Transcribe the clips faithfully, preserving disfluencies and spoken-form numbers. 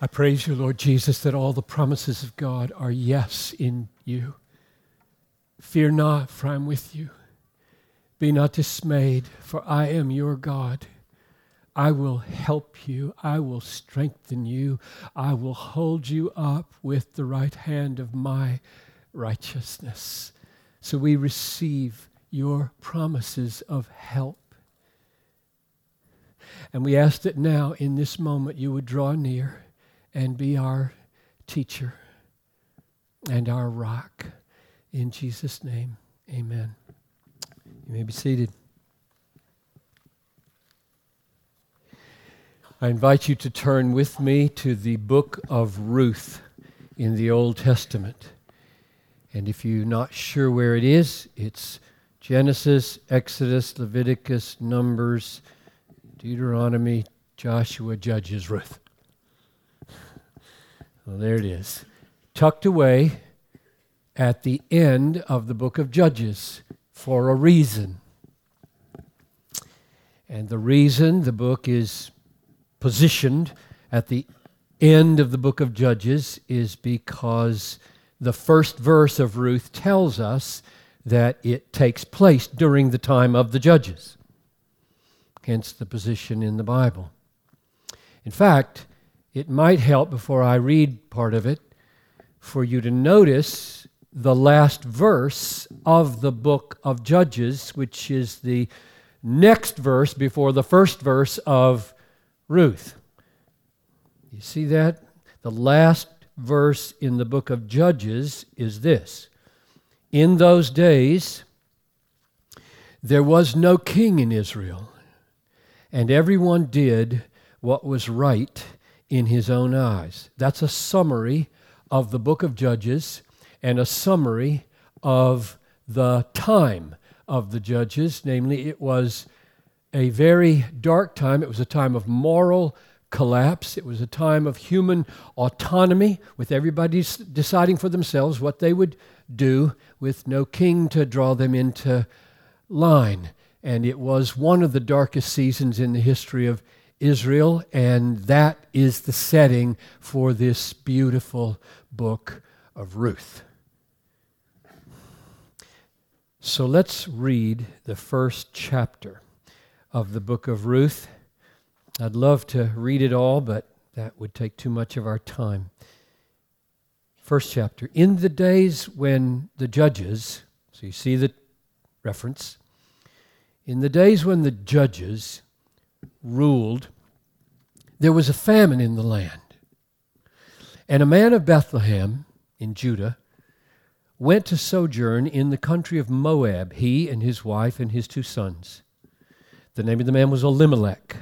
I praise you, Lord Jesus, that all the promises of God are yes in you. Fear not, for I am with you. Be not dismayed, for I am your God. I will help you. I will strengthen you. I will hold you up with the right hand of my righteousness. So we receive your promises of help. And we ask that now, in this moment, you would draw near and be our teacher and our rock. In Jesus' name, amen. You may be seated. I invite you to turn with me to the book of Ruth in the Old Testament. And if you're not sure where it is, it's Genesis, Exodus, Leviticus, Numbers, Deuteronomy, Joshua, Judges, Ruth. Well, there it is, tucked away at the end of the book of Judges for a reason. And the reason the book is positioned at the end of the book of Judges is because the first verse of Ruth tells us that it takes place during the time of the judges, hence the position in the Bible. In fact, it might help, before I read part of it, for you to notice the last verse of the book of Judges, which is the next verse before the first verse of Ruth. You see that? The last verse in the book of Judges is this: "In those days there was no king in Israel, and everyone did what was right in his own eyes." That's a summary of the book of Judges and a summary of the time of the judges. Namely, it was a very dark time. It was a time of moral collapse. It was a time of human autonomy, with everybody deciding for themselves what they would do, with no king to draw them into line. And it was one of the darkest seasons in the history of Israel, and that is the setting for this beautiful book of Ruth. So let's read the first chapter of the book of Ruth. I'd love to read it all, but that would take too much of our time. First chapter. "In the days when the judges," so you see the reference, "in the days when the judges ruled, there was a famine in the land. And a man of Bethlehem in Judah went to sojourn in the country of Moab, he and his wife and his two sons. The name of the man was Elimelech,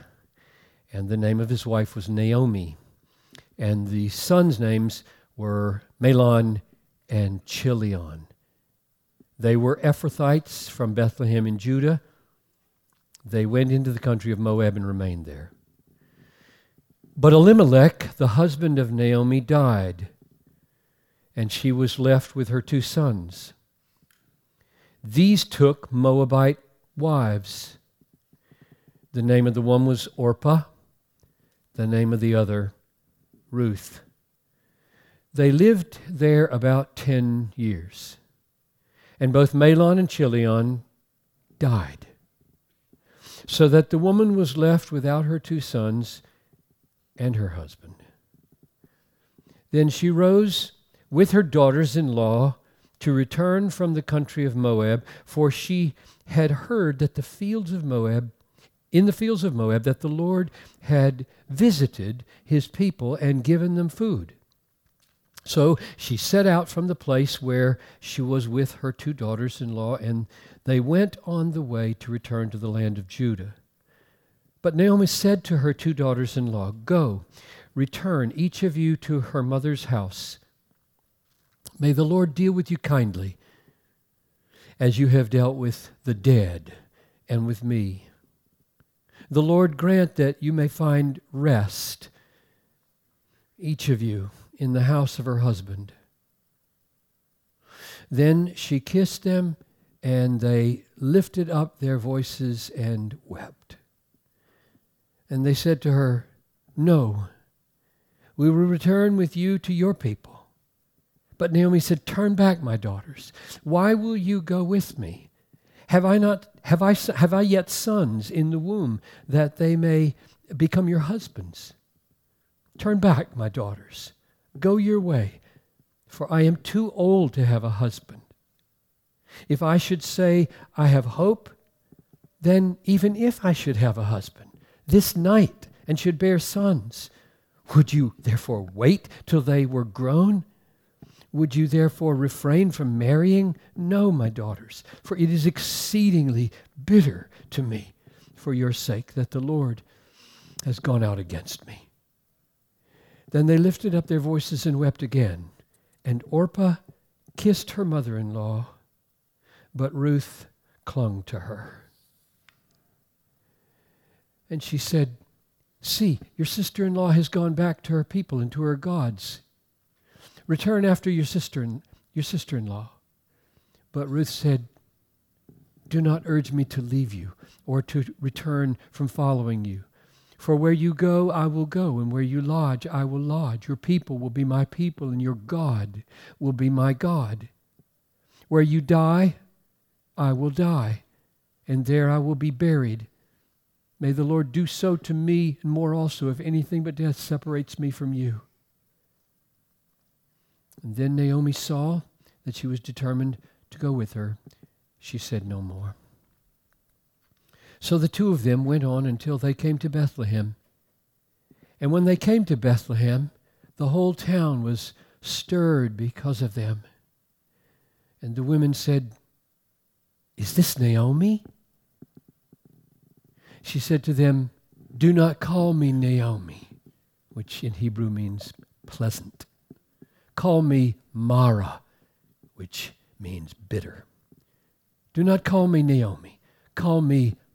and the name of his wife was Naomi. And the sons' names were Mahlon and Chilion. They were Ephrathites from Bethlehem in Judah. They went into the country of Moab and remained there. But Elimelech, the husband of Naomi, died, and she was left with her two sons. These took Moabite wives. The name of the one was Orpah, the name of the other, Ruth. They lived there about ten years, and both Mahlon and Chilion died, so that the woman was left without her two sons and her husband. Then she rose with her daughters-in-law to return from the country of Moab, for she had heard that the fields of Moab, in the fields of Moab, that the Lord had visited his people and given them food. So she set out from the place where she was with her two daughters-in-law, and they went on the way to return to the land of Judah. But Naomi said to her two daughters-in-law, 'Go, return each of you to her mother's house. May the Lord deal with you kindly, as you have dealt with the dead and with me. The Lord grant that you may find rest, each of you, in the house of her husband.' Then she kissed them, and they lifted up their voices and wept. And they said to her, 'No, We will return with you to your people. But Naomi said, turn back, my daughters. Why will you go with me? Have I not? Have I, have I yet sons in the womb that they may become your husbands? Turn back, my daughters. Go your way, for I am too old to have a husband. If I should say, I have hope, then even if I should have a husband this night and should bear sons, would you therefore wait till they were grown? Would you therefore refrain from marrying? No, my daughters, for it is exceedingly bitter to me for your sake that the Lord has gone out against me. Then they lifted up their voices and wept again, and Orpah kissed her mother-in-law, but Ruth clung to her. And she said, see, your sister-in-law has gone back to her people and to her gods. Return after your sister and your sister-in-law. But Ruth said, do not urge me to leave you or to return from following you. For where you go, I will go, and where you lodge, I will lodge. Your people will be my people, and your God will be my God. Where you die, I will die, and there I will be buried. May the Lord do so to me, and more also, if anything but death separates me from you. And then Naomi saw that she was determined to go with her. She said no more. So the two of them went on until they came to Bethlehem. And when they came to Bethlehem, the whole town was stirred because of them. And the women said, is this Naomi? She said to them, do not call me Naomi, which in Hebrew means pleasant. Call me Mara, which means bitter. Do not call me Naomi. Call me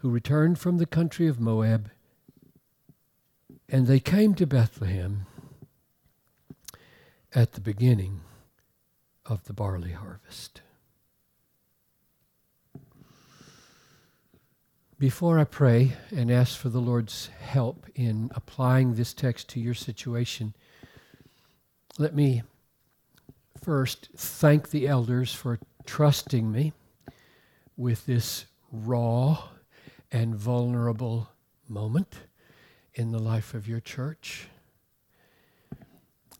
who returned from the country of Moab, and they came to Bethlehem at the beginning of the barley harvest. Before I pray and ask for the Lord's help in applying this text to your situation, let me first thank the elders for trusting me with this raw and vulnerable moment in the life of your church.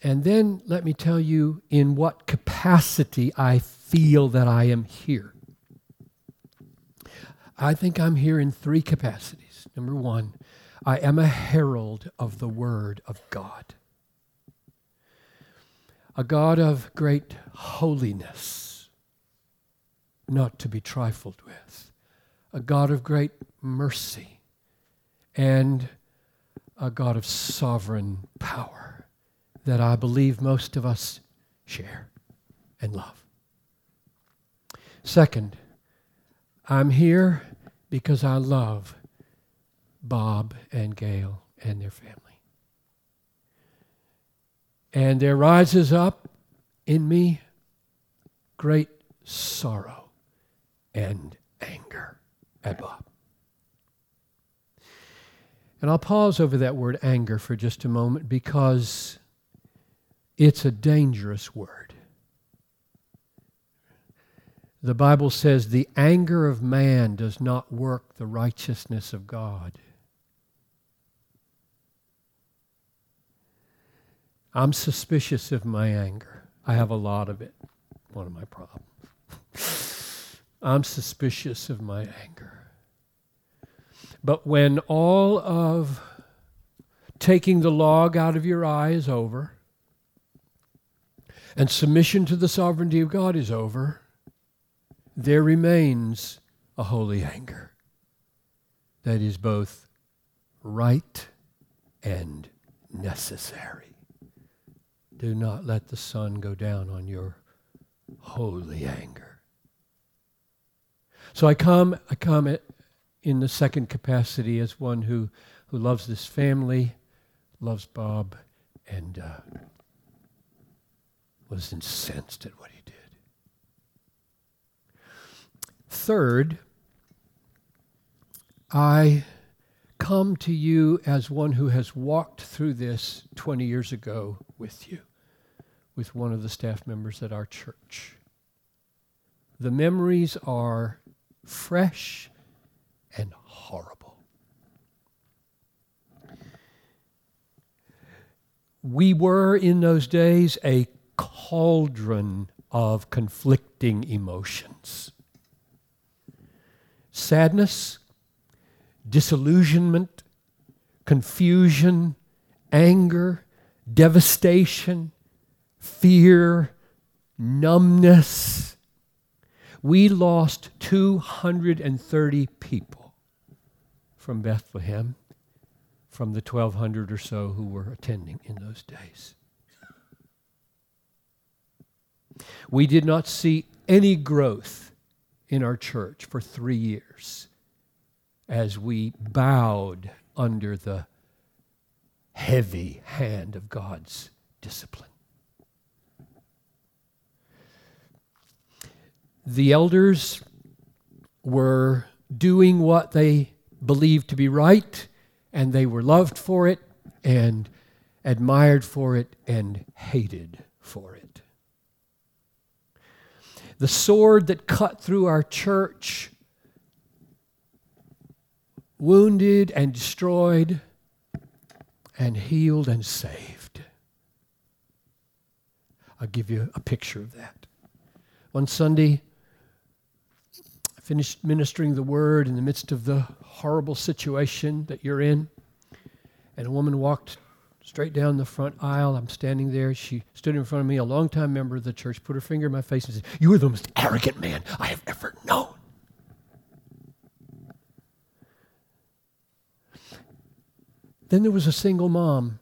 And then let me tell you in what capacity I feel that I am here. I think I'm here in three capacities. Number one, I am a herald of the Word of God, a God of great holiness, not to be trifled with, a God of great mercy, and a God of sovereign power that I believe most of us share and love. Second, I'm here because I love Bob and Gail and their family. And there rises up in me great sorrow and anger at Bob. And I'll pause over that word anger for just a moment because it's a dangerous word. The Bible says the anger of man does not work the righteousness of God. I'm suspicious of my anger. I have a lot of it. One of my problems. I'm suspicious of my anger. But when all of taking the log out of your eye is over, and submission to the sovereignty of God is over, there remains a holy anger that is both right and necessary. Do not let the sun go down on your holy anger. So I come, I come at, in the second capacity as one who, who loves this family, loves Bob, and uh, was incensed at what he did. Third, I come to you as one who has walked through this twenty years ago with you, with one of the staff members at our church. The memories are fresh and horrible. We were, in those days, a cauldron of conflicting emotions. Sadness, disillusionment, confusion, anger, devastation, fear, numbness. We lost two hundred thirty people from Bethlehem, from the twelve hundred or so who were attending in those days. We did not see any growth in our church for three years as we bowed under the heavy hand of God's discipline. The elders were doing what they believed to be right, and they were loved for it, and admired for it, and hated for it. The sword that cut through our church wounded and destroyed and healed and saved. I'll give you a picture of that. One Sunday, I finished ministering the word in the midst of the horrible situation that you're in, and a woman walked straight down the front aisle. I'm standing there. She stood in front of me, a longtime member of the church, put her finger in my face and said, "You are the most arrogant man I have ever known." Then there was a single mom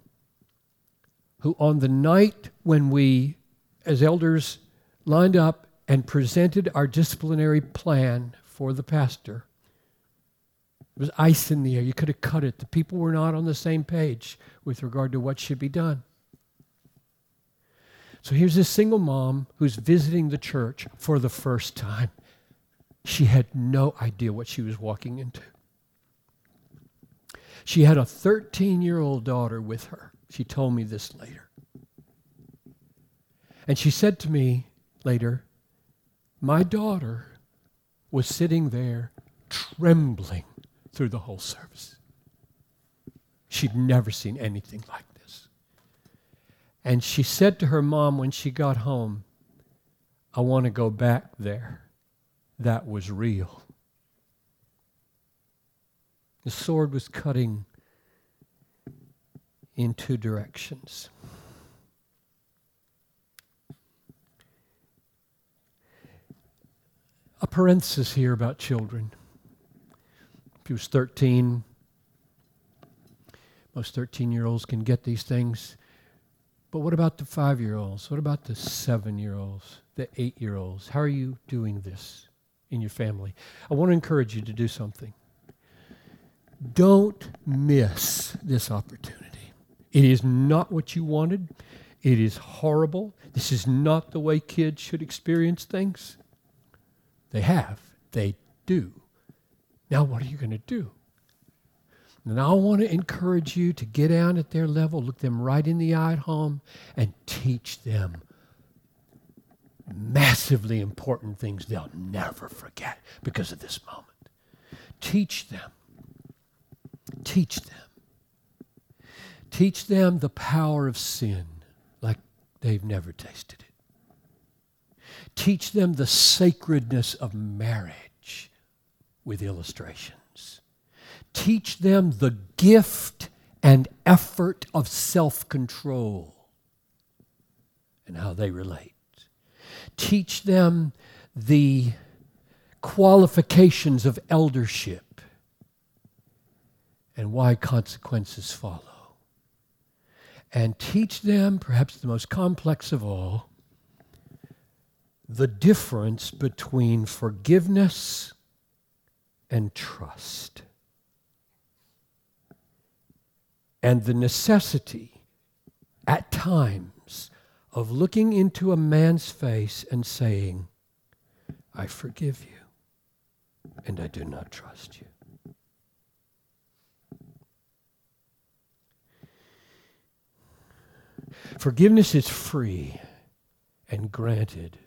who, on the night when we, as elders, lined up and presented our disciplinary plan for the pastor, it was ice in the air. You could have cut it. The people were not on the same page with regard to what should be done. So here's this single mom who's visiting the church for the first time. She had no idea what she was walking into. She had a thirteen-year-old daughter with her. She told me this later. And she said to me later, "My daughter was sitting there trembling through the whole service. She'd never seen anything like this." And she said to her mom when she got home, "I want to go back there. That was real." The sword was cutting in two directions. A parenthesis here about children. If he was thirteen, most thirteen-year-olds can get these things. But what about the five-year-olds? What about the seven-year-olds, the eight-year-olds? How are you doing this in your family? I want to encourage you to do something. Don't miss this opportunity. It is not what you wanted. It is horrible. This is not the way kids should experience things. They have. They do. Now what are you going to do? And I want to encourage you to get down at their level, look them right in the eye at home, and teach them massively important things they'll never forget because of this moment. Teach them. Teach them. Teach them the power of sin like they've never tasted it. Teach them the sacredness of marriage with illustrations. Teach them the gift and effort of self-control and how they relate. Teach them the qualifications of eldership and why consequences follow. and teach them, perhaps the most complex of all, the difference between forgiveness and trust, and the necessity at times of looking into a man's face and saying, I forgive you, and I do not trust you. Forgiveness is free and granted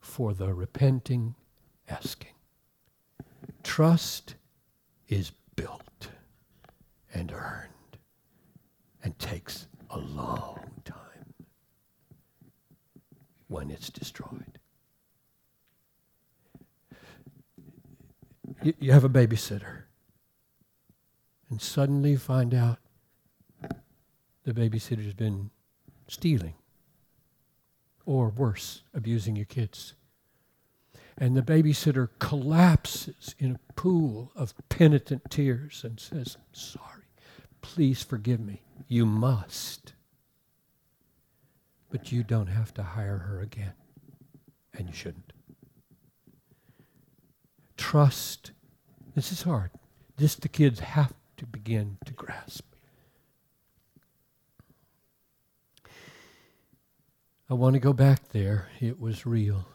for the repenting asking. Trust is built and earned and takes a long time when it's destroyed. You, you have a babysitter and suddenly find out the babysitter's been stealing, or worse, abusing your kids. And the babysitter collapses in a pool of penitent tears and says, I'm sorry, please forgive me. You must. But you don't have to hire her again, and you shouldn't. Trust, this is hard. This the kids have to begin to grasp. I want to go back there. It was real.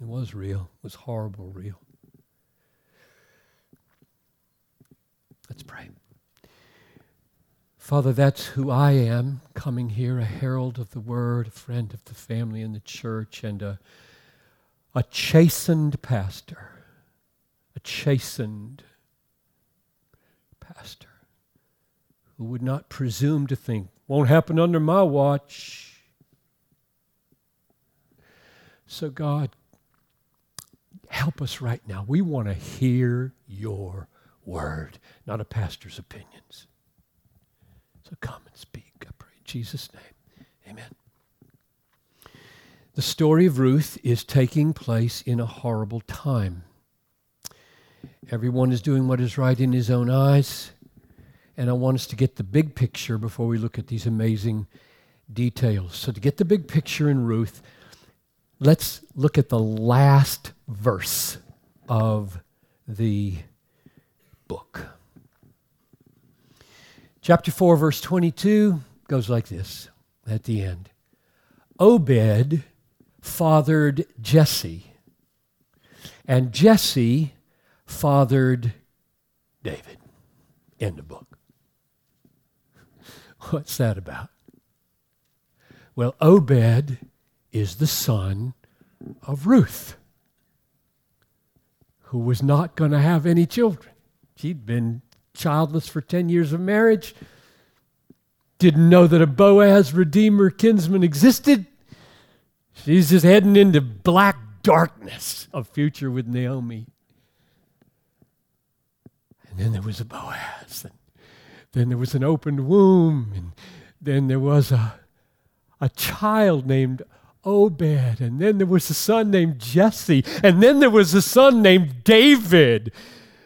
It was real. It was horrible real. Let's pray. Father, that's who I am, coming here, a herald of the word, a friend of the family and the church, and a, a chastened pastor, a chastened pastor who would not presume to think, won't happen under my watch. So God, help us right now. We want to hear your word, not a pastor's opinions. So come and speak, I pray. In Jesus' name, amen. The story of Ruth is taking place in a horrible time. Everyone is doing what is right in his own eyes. And I want us to get the big picture before we look at these amazing details. So to get the big picture in Ruth, let's look at the last verse of the book. Chapter four, verse twenty-two goes like this at the end. Obed fathered Jesse, and Jesse fathered David. End of book. What's that about? Well, Obed is the son of Ruth, who was not going to have any children. She'd been childless for ten years of marriage, didn't know that a Boaz, Redeemer, kinsman existed. She's just heading into black darkness of future with Naomi. And then there was a Boaz, and then there was an open womb, and then there was a, a child named Obed, and then there was a son named Jesse, and then there was a son named David,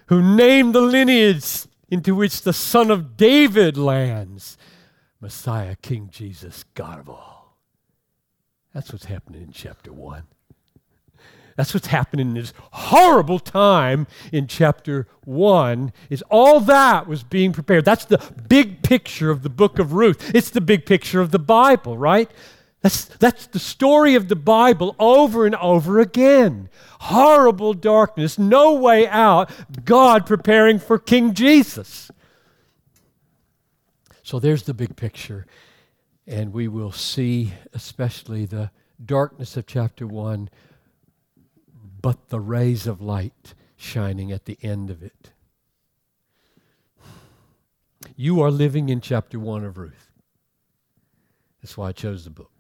who named the lineage into which the son of David lands, Messiah, King Jesus, God of all. That's what's happening in chapter one. That's what's happening in this horrible time in chapter one, is all that was being prepared. That's the big picture of the book of Ruth. It's the big picture of the Bible, right? That's, that's the story of the Bible over and over again. Horrible darkness, no way out, God preparing for King Jesus. So there's the big picture. And we will see especially the darkness of chapter one, but the rays of light shining at the end of it. You are living in chapter one of Ruth. That's why I chose the book.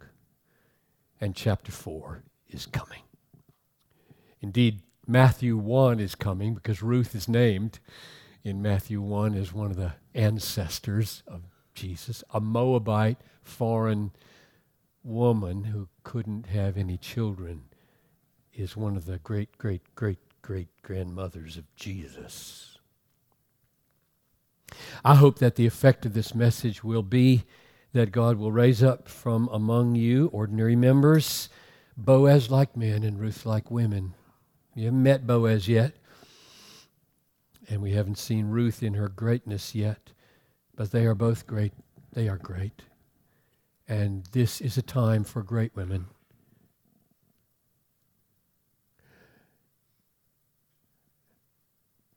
And chapter four is coming. Indeed, Matthew one is coming because Ruth is named in Matthew one as one of the ancestors of Jesus, a Moabite foreign woman who couldn't have any children, is one of the great, great, great, great grandmothers of Jesus. I hope that the effect of this message will be that God will raise up from among you, ordinary members, Boaz-like men and Ruth-like women. You haven't met Boaz yet, and we haven't seen Ruth in her greatness yet, but they are both great. They are great. And this is a time for great women.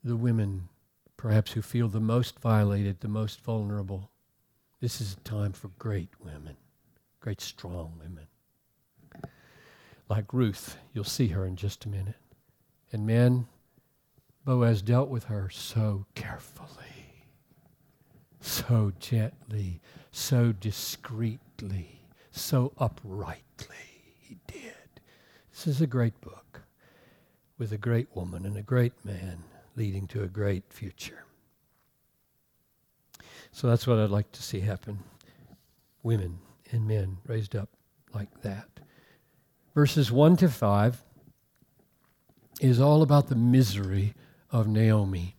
The women, perhaps, who feel the most violated, the most vulnerable. This is a time for great women, great strong women. Like Ruth, you'll see her in just a minute. And men, Boaz dealt with her so carefully, so gently, so discreetly, so uprightly. He did. This is a great book with a great woman and a great man leading to a great future. So that's what I'd like to see happen. Women and men raised up like that. Verses one to five is all about the misery of Naomi.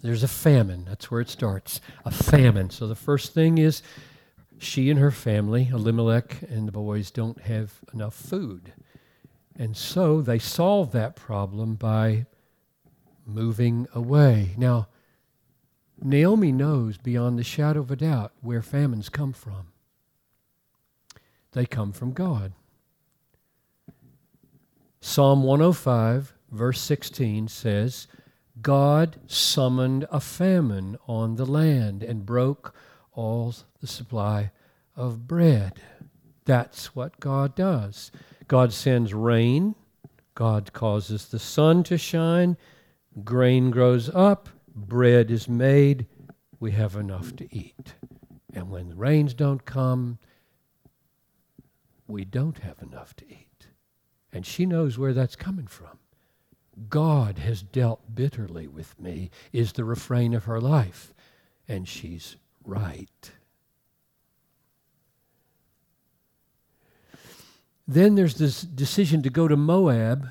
There's a famine. That's where it starts. A famine. So the first thing is she and her family, Elimelech and the boys, don't have enough food. And so they solve that problem by moving away. Now, Naomi knows beyond the shadow of a doubt where famines come from. They come from God. Psalm one oh five, verse sixteen says, God summoned a famine on the land and broke all the supply of bread. That's what God does. God sends rain. God causes the sun to shine. Grain grows up. Bread is made. We have enough to eat. And when the rains don't come, we don't have enough to eat. And she knows where that's coming from. God has dealt bitterly with me is the refrain of her life. And she's right. Then there's this decision to go to Moab,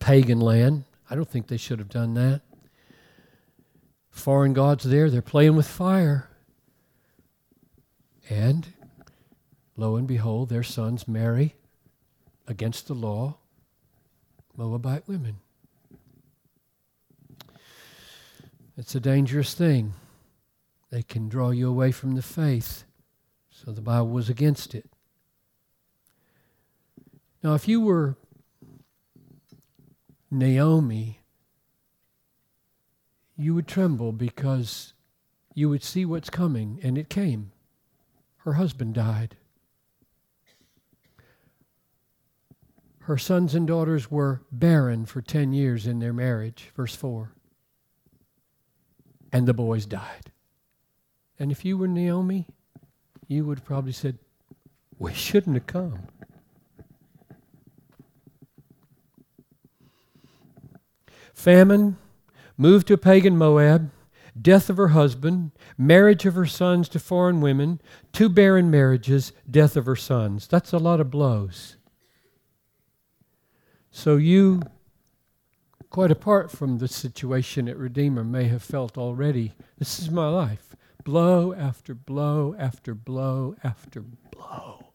pagan land. I don't think they should have done that. Foreign gods there, they're playing with fire. And lo and behold, their sons marry, against the law, Moabite women. It's a dangerous thing. They can draw you away from the faith. So the Bible was against it. Now, if you were Naomi, you would tremble because you would see what's coming, and it came. Her husband died. Her sons and daughters were barren for ten years in their marriage, verse four. And the boys died. And if you were Naomi, you would have probably said, we shouldn't have come. Famine, move to pagan Moab, death of her husband, marriage of her sons to foreign women, two barren marriages, death of her sons. That's a lot of blows. So you, quite apart from the situation at Redeemer, may have felt already, this is my life. Blow after blow after blow after blow.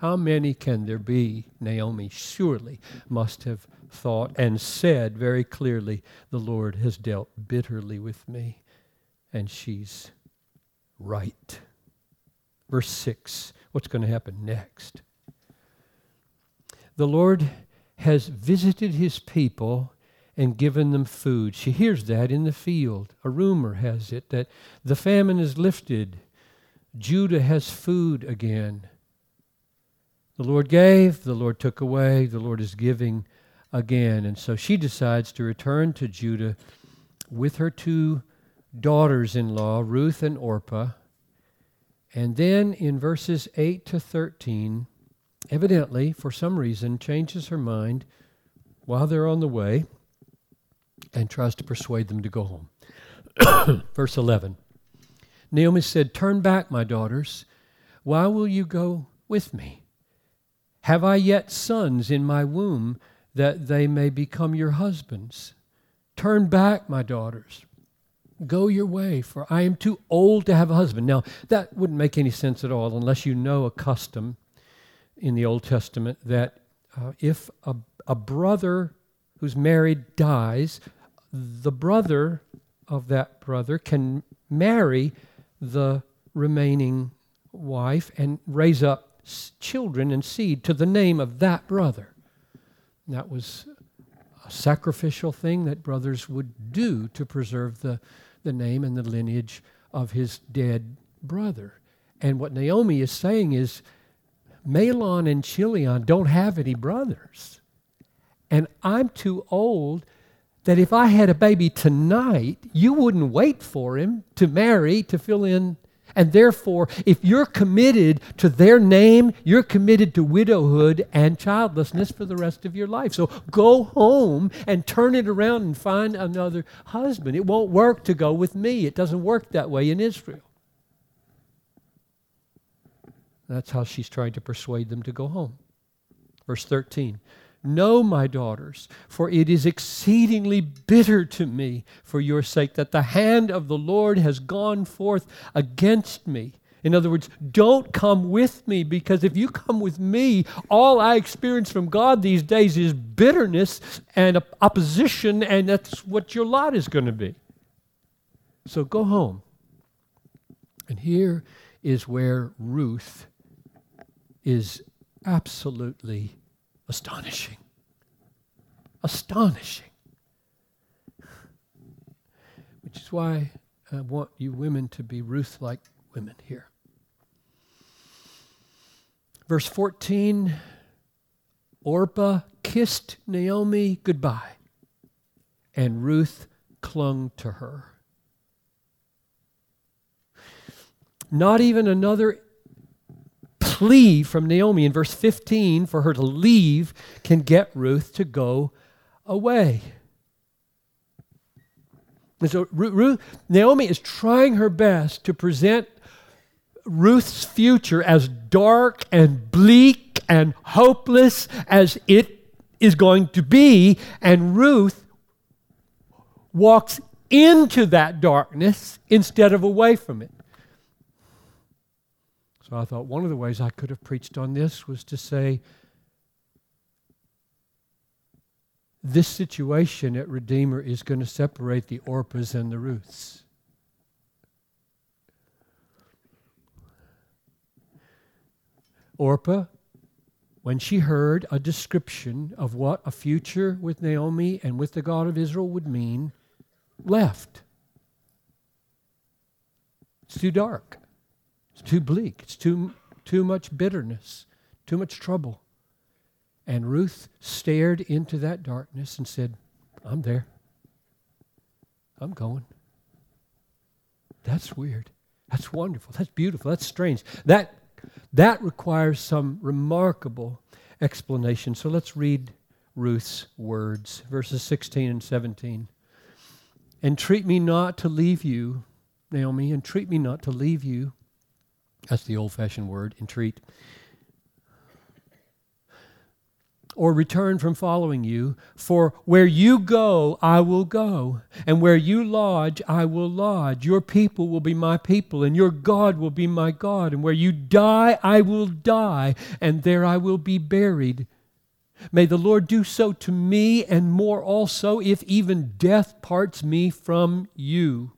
How many can there be? Naomi surely must have thought and said very clearly, the Lord has dealt bitterly with me, and she's right. Verse six, what's going to happen next? The Lord has visited his people and given them food. She hears that in the field. A rumor has it that the famine is lifted. Judah has food again. The Lord gave, the Lord took away, the Lord is giving again. And so she decides to return to Judah with her two daughters-in-law, Ruth and Orpah. And then in verses eight to thirteen, evidently, for some reason, changes her mind while they're on the way and tries to persuade them to go home. Verse eleven, Naomi said, turn back, my daughters. Why will you go with me? Have I yet sons in my womb that they may become your husbands? Turn back, my daughters. Go your way, for I am too old to have a husband. Now, that wouldn't make any sense at all unless you know a custom in the Old Testament that uh, if a, a brother who's married dies, the brother of that brother can marry the remaining wife and raise up s- children and seed to the name of that brother. And that was a sacrificial thing that brothers would do to preserve the, the name and the lineage of his dead brother. And what Naomi is saying is, Mahlon and Chilion don't have any brothers. And I'm too old that if I had a baby tonight, you wouldn't wait for him to marry, to fill in. And therefore, if you're committed to their name, you're committed to widowhood and childlessness for the rest of your life. So go home and turn it around and find another husband. It won't work to go with me. It doesn't work that way in Israel. That's how she's trying to persuade them to go home. Verse thirteen. Know, my daughters, for it is exceedingly bitter to me for your sake that the hand of the Lord has gone forth against me. In other words, don't come with me, because if you come with me, all I experience from God these days is bitterness and opposition, and that's what your lot is going to be. So go home. And here is where Ruth is absolutely Astonishing. Astonishing. Which is why I want you women to be Ruth-like women here. Verse fourteen, Orpah kissed Naomi goodbye, and Ruth clung to her. Not even another plea from Naomi in verse fifteen for her to leave can get Ruth to go away. And so Ruth, Naomi is trying her best to present Ruth's future as dark and bleak and hopeless as it is going to be, and Ruth walks into that darkness instead of away from it. So I thought one of the ways I could have preached on this was to say, this situation at Redeemer is going to separate the Orpahs and the Ruths. Orpah, when she heard a description of what a future with Naomi and with the God of Israel would mean, left. It's too dark. It's too bleak. It's too too much bitterness, too much trouble. And Ruth stared into that darkness and said, I'm there. I'm going. That's weird. That's wonderful. That's beautiful. That's strange. That, that requires some remarkable explanation. So let's read Ruth's words, verses sixteen and seventeen. Entreat me not to leave you, Naomi, entreat me not to leave you. That's the old-fashioned word, entreat. Or return from following you, for where you go, I will go, and where you lodge, I will lodge. Your people will be my people, and your God will be my God, and where you die, I will die, and there I will be buried. May the Lord do so to me, and more also, if even death parts me from you.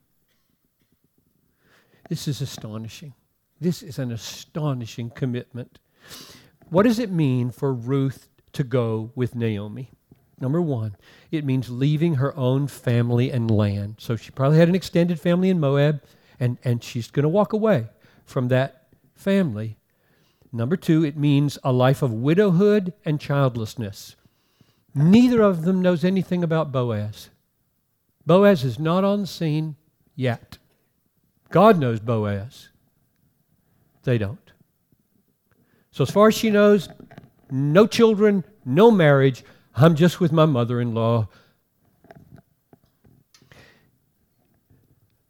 This is astonishing. This is an astonishing commitment. What does it mean for Ruth to go with Naomi? Number one, it means leaving her own family and land. So she probably had an extended family in Moab, and, and she's going to walk away from that family. Number two, it means a life of widowhood and childlessness. Neither of them knows anything about Boaz. Boaz is not on the scene yet. God knows Boaz. They don't. So as far as she knows, no children, no marriage. I'm just with my mother-in-law.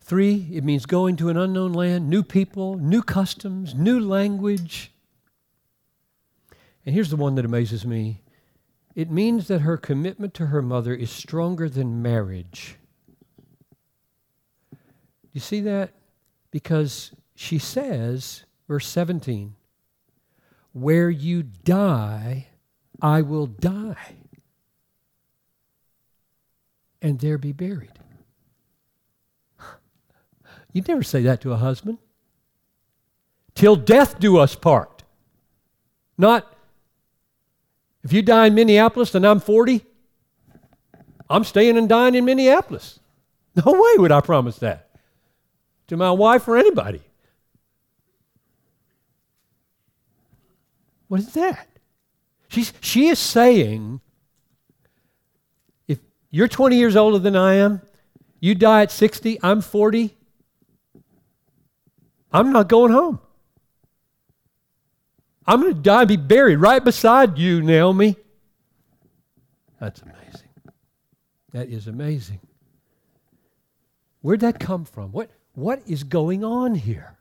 Three, it means going to an unknown land, new people, new customs, new language. And here's the one that amazes me. It means that her commitment to her mother is stronger than marriage. You see that? Because she says, verse seventeen, where you die, I will die, and there be buried. You'd never say that to a husband. Till death do us part. Not, if you die in Minneapolis and I'm forty, I'm staying and dying in Minneapolis. No way would I promise that to my wife or anybody. What is that? She's, she is saying, if you're twenty years older than I am, you die at sixty, I'm forty, I'm not going home. I'm going to die and be buried right beside you, Naomi. That's amazing. That is amazing. Where'd that come from? What, what is going on here?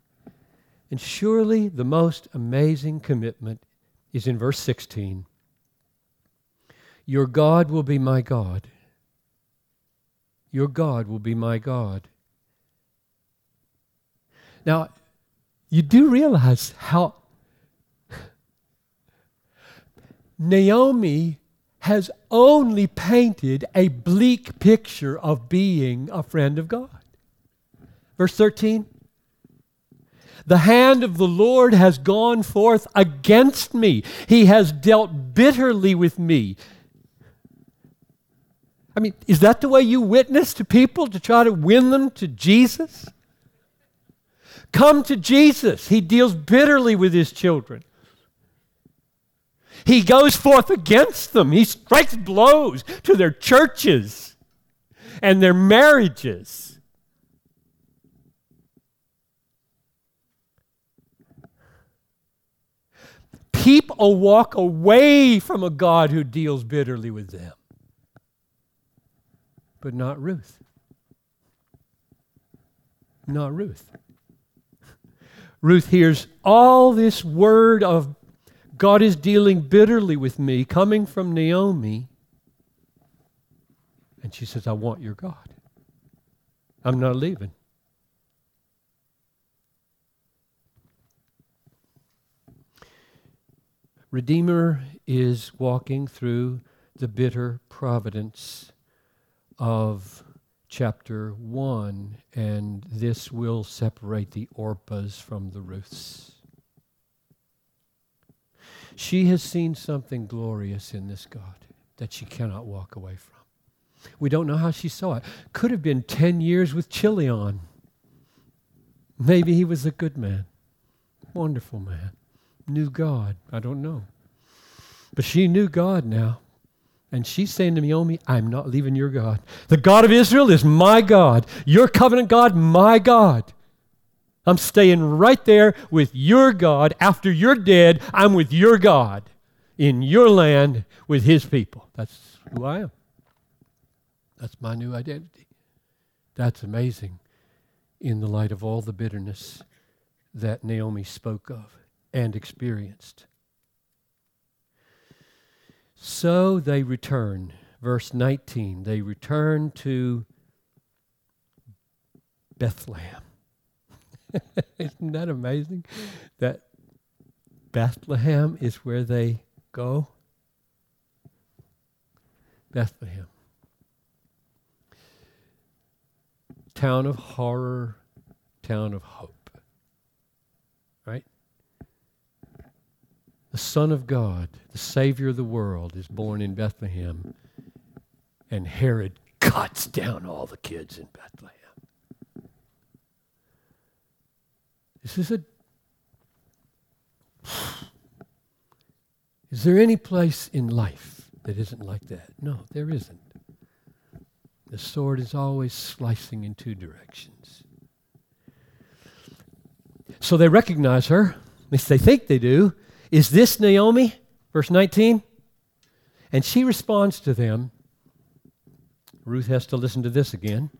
And surely the most amazing commitment is in verse sixteen. Your God will be my God. Your God will be my God. Now, you do realize how Naomi has only painted a bleak picture of being a friend of God. Verse thirteen, the hand of the Lord has gone forth against me. He has dealt bitterly with me. I mean, is that the way you witness to people, to try to win them to Jesus? Come to Jesus. He deals bitterly with his children. He goes forth against them. He strikes blows to their churches and their marriages. People walk away from a God who deals bitterly with them, but not Ruth. Not Ruth. Ruth hears all this word of God is dealing bitterly with me, coming from Naomi. And she says, I want your God. I'm not leaving. Redeemer is walking through the bitter providence of chapter one, and this will separate the Orpahs from the Ruths. She has seen something glorious in this God that she cannot walk away from. We don't know how she saw it. Could have been ten years with Chilion. Maybe he was a good man, wonderful man, knew God. I don't know. But she knew God now. And she's saying to Naomi, I'm not leaving your God. The God of Israel is my God. Your covenant God, my God. I'm staying right there with your God. After you're dead, I'm with your God in your land with his people. That's who I am. That's my new identity. That's amazing in the light of all the bitterness that Naomi spoke of and experienced. So they return. Verse nineteen, they return to Bethlehem. Isn't that amazing that Bethlehem is where they go? Bethlehem. Town of horror, town of hope. Right? The Son of God, the Savior of the world, is born in Bethlehem, and Herod cuts down all the kids in Bethlehem. This is a, is there any place in life that isn't like that? No, there isn't. The sword is always slicing in two directions. So they recognize her, at least they think they do. Is this Naomi? Verse nineteen. And she responds to them. Ruth has to listen to this again.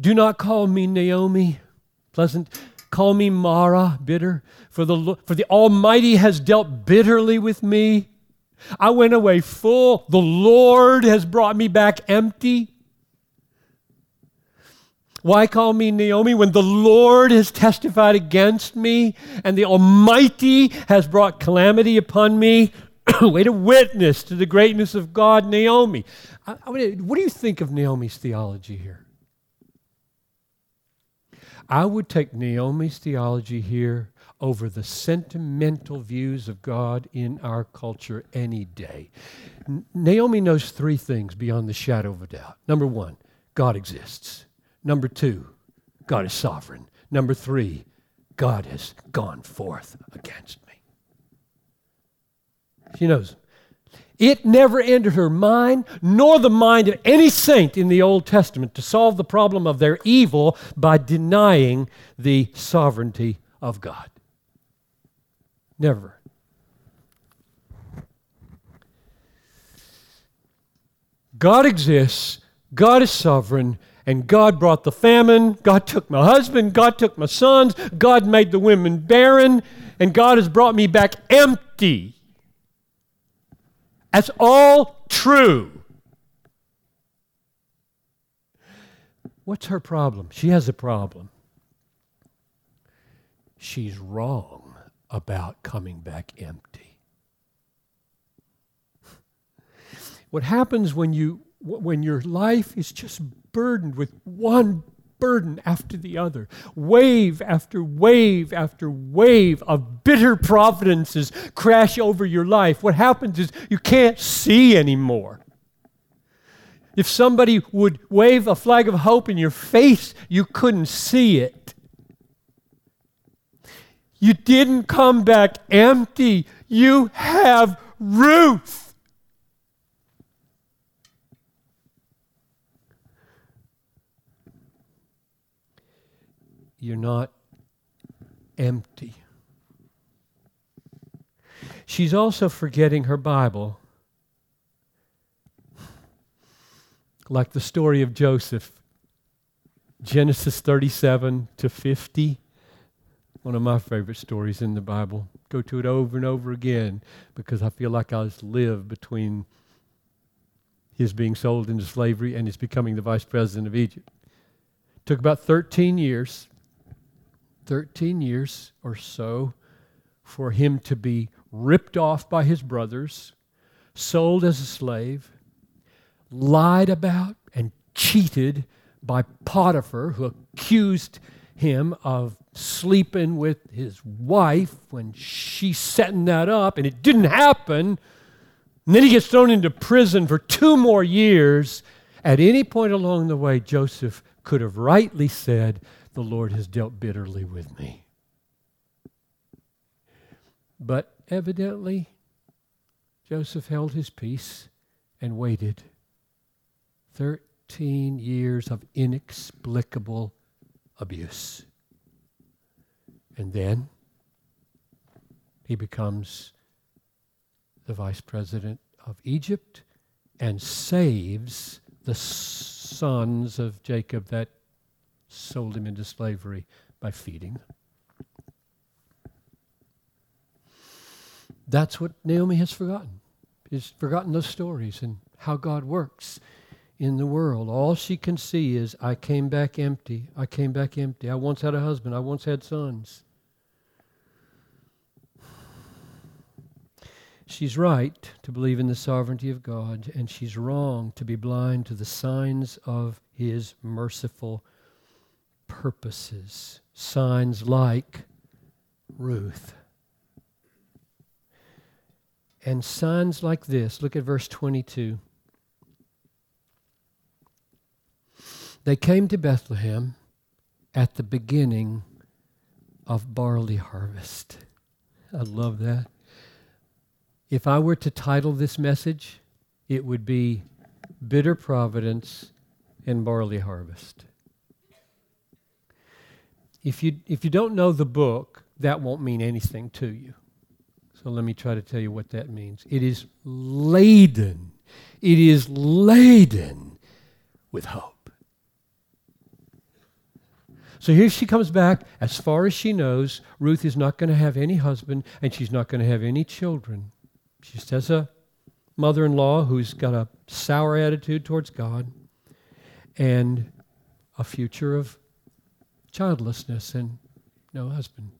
Do not call me Naomi, pleasant. Call me Mara, bitter, for the for the Almighty has dealt bitterly with me. I went away full. The Lord has brought me back empty. Why call me Naomi when the Lord has testified against me and the Almighty has brought calamity upon me? Way to witness to the greatness of God, Naomi. I, I mean, what do you think of Naomi's theology here? I would take Naomi's theology here over the sentimental views of God in our culture any day. N- Naomi knows three things beyond the shadow of a doubt. Number one, God exists. Number two, God is sovereign. Number three, God has gone forth against me. She knows. It never entered her mind, nor the mind of any saint in the Old Testament, to solve the problem of their evil by denying the sovereignty of God. Never. God exists, God is sovereign, and God brought the famine, God took my husband, God took my sons, God made the women barren, and God has brought me back empty. That's all true. What's her problem? She has a problem. She's wrong about coming back empty. What happens when you when your life is just burdened with one burden after the other, wave after wave after wave of bitter providences crash over your life, what happens is you can't see anymore. If somebody would wave a flag of hope in your face, you couldn't see it. You didn't come back empty. You have Ruth. You're not empty. She's also forgetting her Bible, like the story of Joseph, Genesis thirty-seven to fifty, one of my favorite stories in the Bible. Go to it over and over again because I feel like I just live between his being sold into slavery and his becoming the vice president of Egypt. Took about thirteen years. thirteen years or so for him to be ripped off by his brothers, sold as a slave, lied about and cheated by Potiphar, who accused him of sleeping with his wife when she's setting that up, and it didn't happen. And then he gets thrown into prison for two more years. At any point along the way, Joseph could have rightly said, "The Lord has dealt bitterly with me." But evidently, Joseph held his peace and waited. Thirteen years of inexplicable abuse. And then he becomes the vice president of Egypt and saves the sons of Jacob that sold him into slavery by feeding them. That's what Naomi has forgotten. She's forgotten those stories and how God works in the world. All she can see is, I came back empty. I came back empty. I once had a husband. I once had sons. She's right to believe in the sovereignty of God, and she's wrong to be blind to the signs of his merciful purposes, signs like Ruth. And signs like this, look at verse twenty-two. They came to Bethlehem at the beginning of barley harvest. I love that. If I were to title this message, it would be Bitter Providence and Barley Harvest. If you if you don't know the book, that won't mean anything to you. So let me try to tell you what that means. It is laden. It is laden with hope. So here she comes back. As far as she knows, Ruth is not going to have any husband, and she's not going to have any children. She just has a mother-in-law who's got a sour attitude towards God, and a future of childlessness and no husband.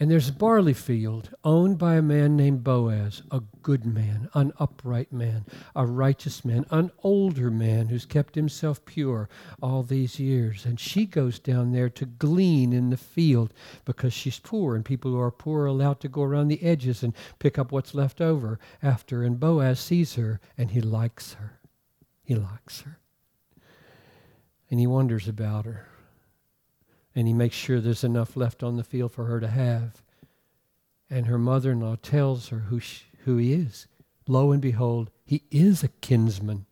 And there's a barley field owned by a man named Boaz, a good man, an upright man, a righteous man, an older man who's kept himself pure all these years. And she goes down there to glean in the field because she's poor, and people who are poor are allowed to go around the edges and pick up what's left over after. And Boaz sees her, and he likes her. He likes her. And he wonders about her. And he makes sure there's enough left on the field for her to have. And her mother-in-law tells her who she, who he is. Lo and behold, he is a kinsman.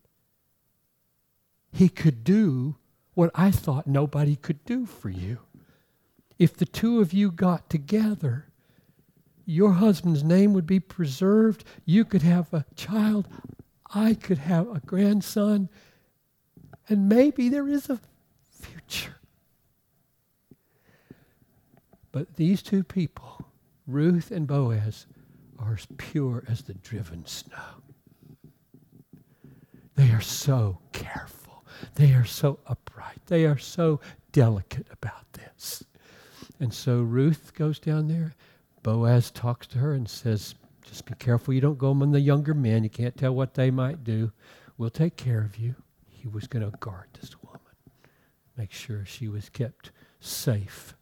He could do what I thought nobody could do for you. If the two of you got together, your husband's name would be preserved. You could have a child. I could have a grandson. And maybe there is a future. But these two people, Ruth and Boaz, are as pure as the driven snow. They are so careful. They are so upright. They are so delicate about this. And so Ruth goes down there. Boaz talks to her and says, just be careful you don't go among the younger men. You can't tell what they might do. We'll take care of you. He was going to guard this woman, make sure she was kept safe.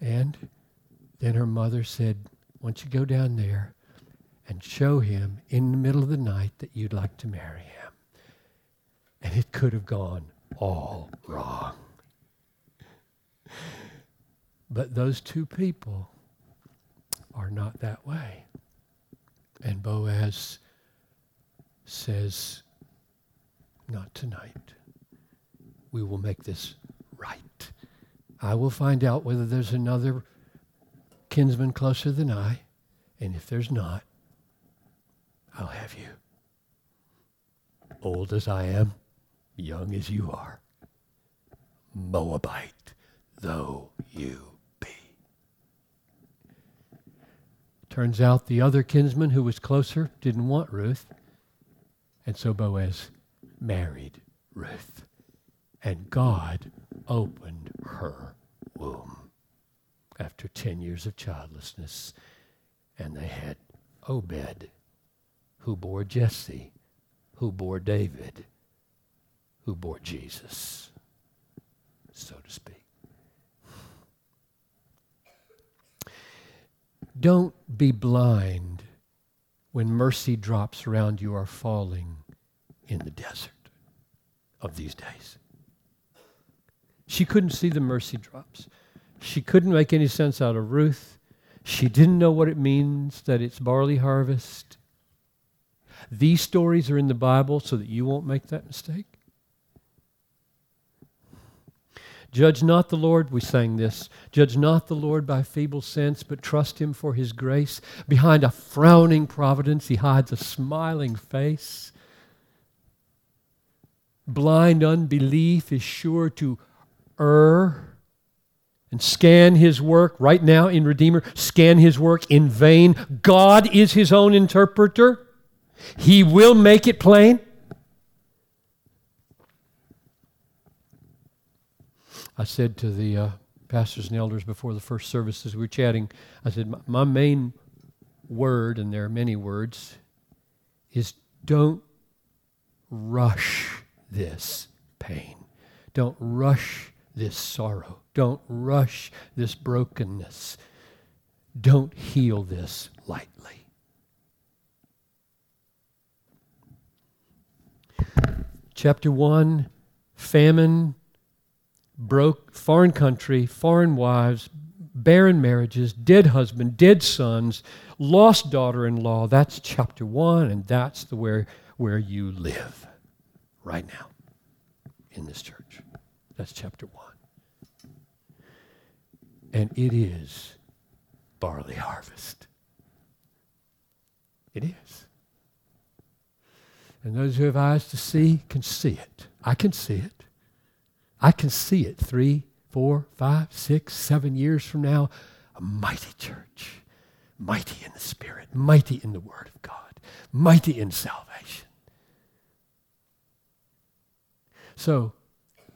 And then her mother said, why don't you go down there and show him in the middle of the night that you'd like to marry him. And it could have gone all wrong. But those two people are not that way. And Boaz says, not tonight. We will make this right. I will find out whether there's another kinsman closer than I, and if there's not, I'll have you. Old as I am, young as you are, Moabite though you be. Turns out the other kinsman who was closer didn't want Ruth, and so Boaz married Ruth, and God opened her womb after ten years of childlessness, and they had Obed, who bore Jesse, who bore David, who bore Jesus, so to speak. Don't be blind when mercy drops around you are falling in the desert of these days. She couldn't see the mercy drops. She couldn't make any sense out of Ruth. She didn't know what it means that it's barley harvest. These stories are in the Bible so that you won't make that mistake. Judge not the Lord, we sang this, judge not the Lord by feeble sense, but trust him for his grace. Behind a frowning providence, he hides a smiling face. Blind unbelief is sure to err and scan his work right now in Redeemer, scan his work in vain. God is his own interpreter. He will make it plain. I said to the uh, pastors and elders before the first services, we were chatting, I said, my, my main word, and there are many words, is don't rush this pain. Don't rush this sorrow. Don't rush this brokenness. Don't heal this lightly. Chapter one, famine, broke, foreign country, foreign wives, barren marriages, dead husband, dead sons, lost daughter-in-law. That's chapter one, and that's the where, where you live right now in this church. That's chapter one. And it is barley harvest. It is. And those who have eyes to see can see it. I can see it. I can see it three, four, five, six, seven years from now. A mighty church. Mighty in the Spirit. Mighty in the Word of God. Mighty in salvation. So,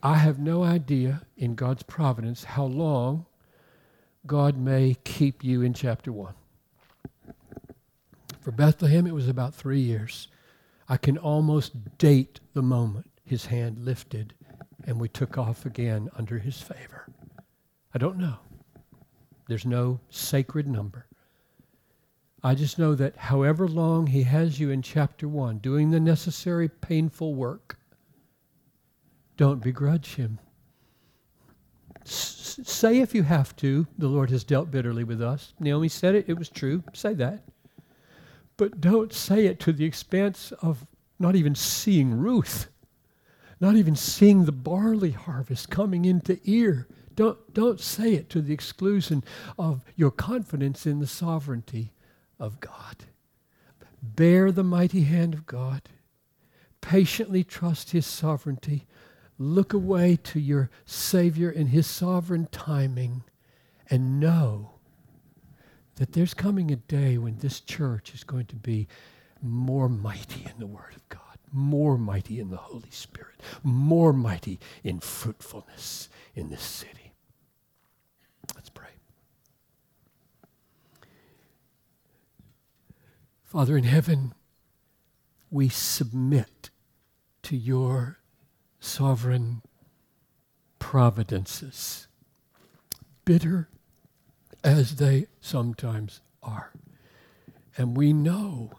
I have no idea in God's providence how long God may keep you in chapter one. For Bethlehem, it was about three years. I can almost date the moment his hand lifted and we took off again under his favor. I don't know. There's no sacred number. I just know that however long he has you in chapter one, doing the necessary painful work, don't begrudge him. S- say if you have to, the Lord has dealt bitterly with us. Naomi said it, it was true. Say that. But don't say it to the expense of not even seeing Ruth, not even seeing the barley harvest coming into ear. Don't, don't say it to the exclusion of your confidence in the sovereignty of God. Bear the mighty hand of God. Patiently trust his sovereignty. Look away to your Savior in his sovereign timing and know that there's coming a day when this church is going to be more mighty in the Word of God, more mighty in the Holy Spirit, more mighty in fruitfulness in this city. Let's pray. Father in heaven, we submit to your sovereign providences, bitter as they sometimes are. And we know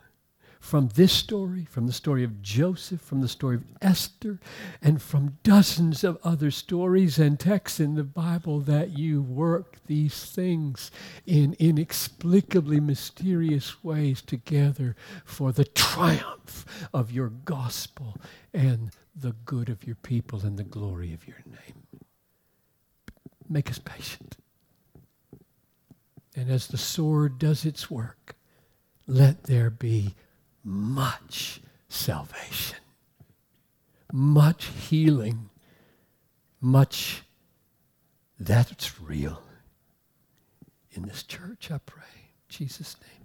from this story, from the story of Joseph, from the story of Esther, and from dozens of other stories and texts in the Bible that you work these things in inexplicably mysterious ways together for the triumph of your gospel and the good of your people and the glory of your name. Make us patient. And as the sword does its work, let there be much salvation, much healing, much that's real in this church, I pray. In Jesus' name.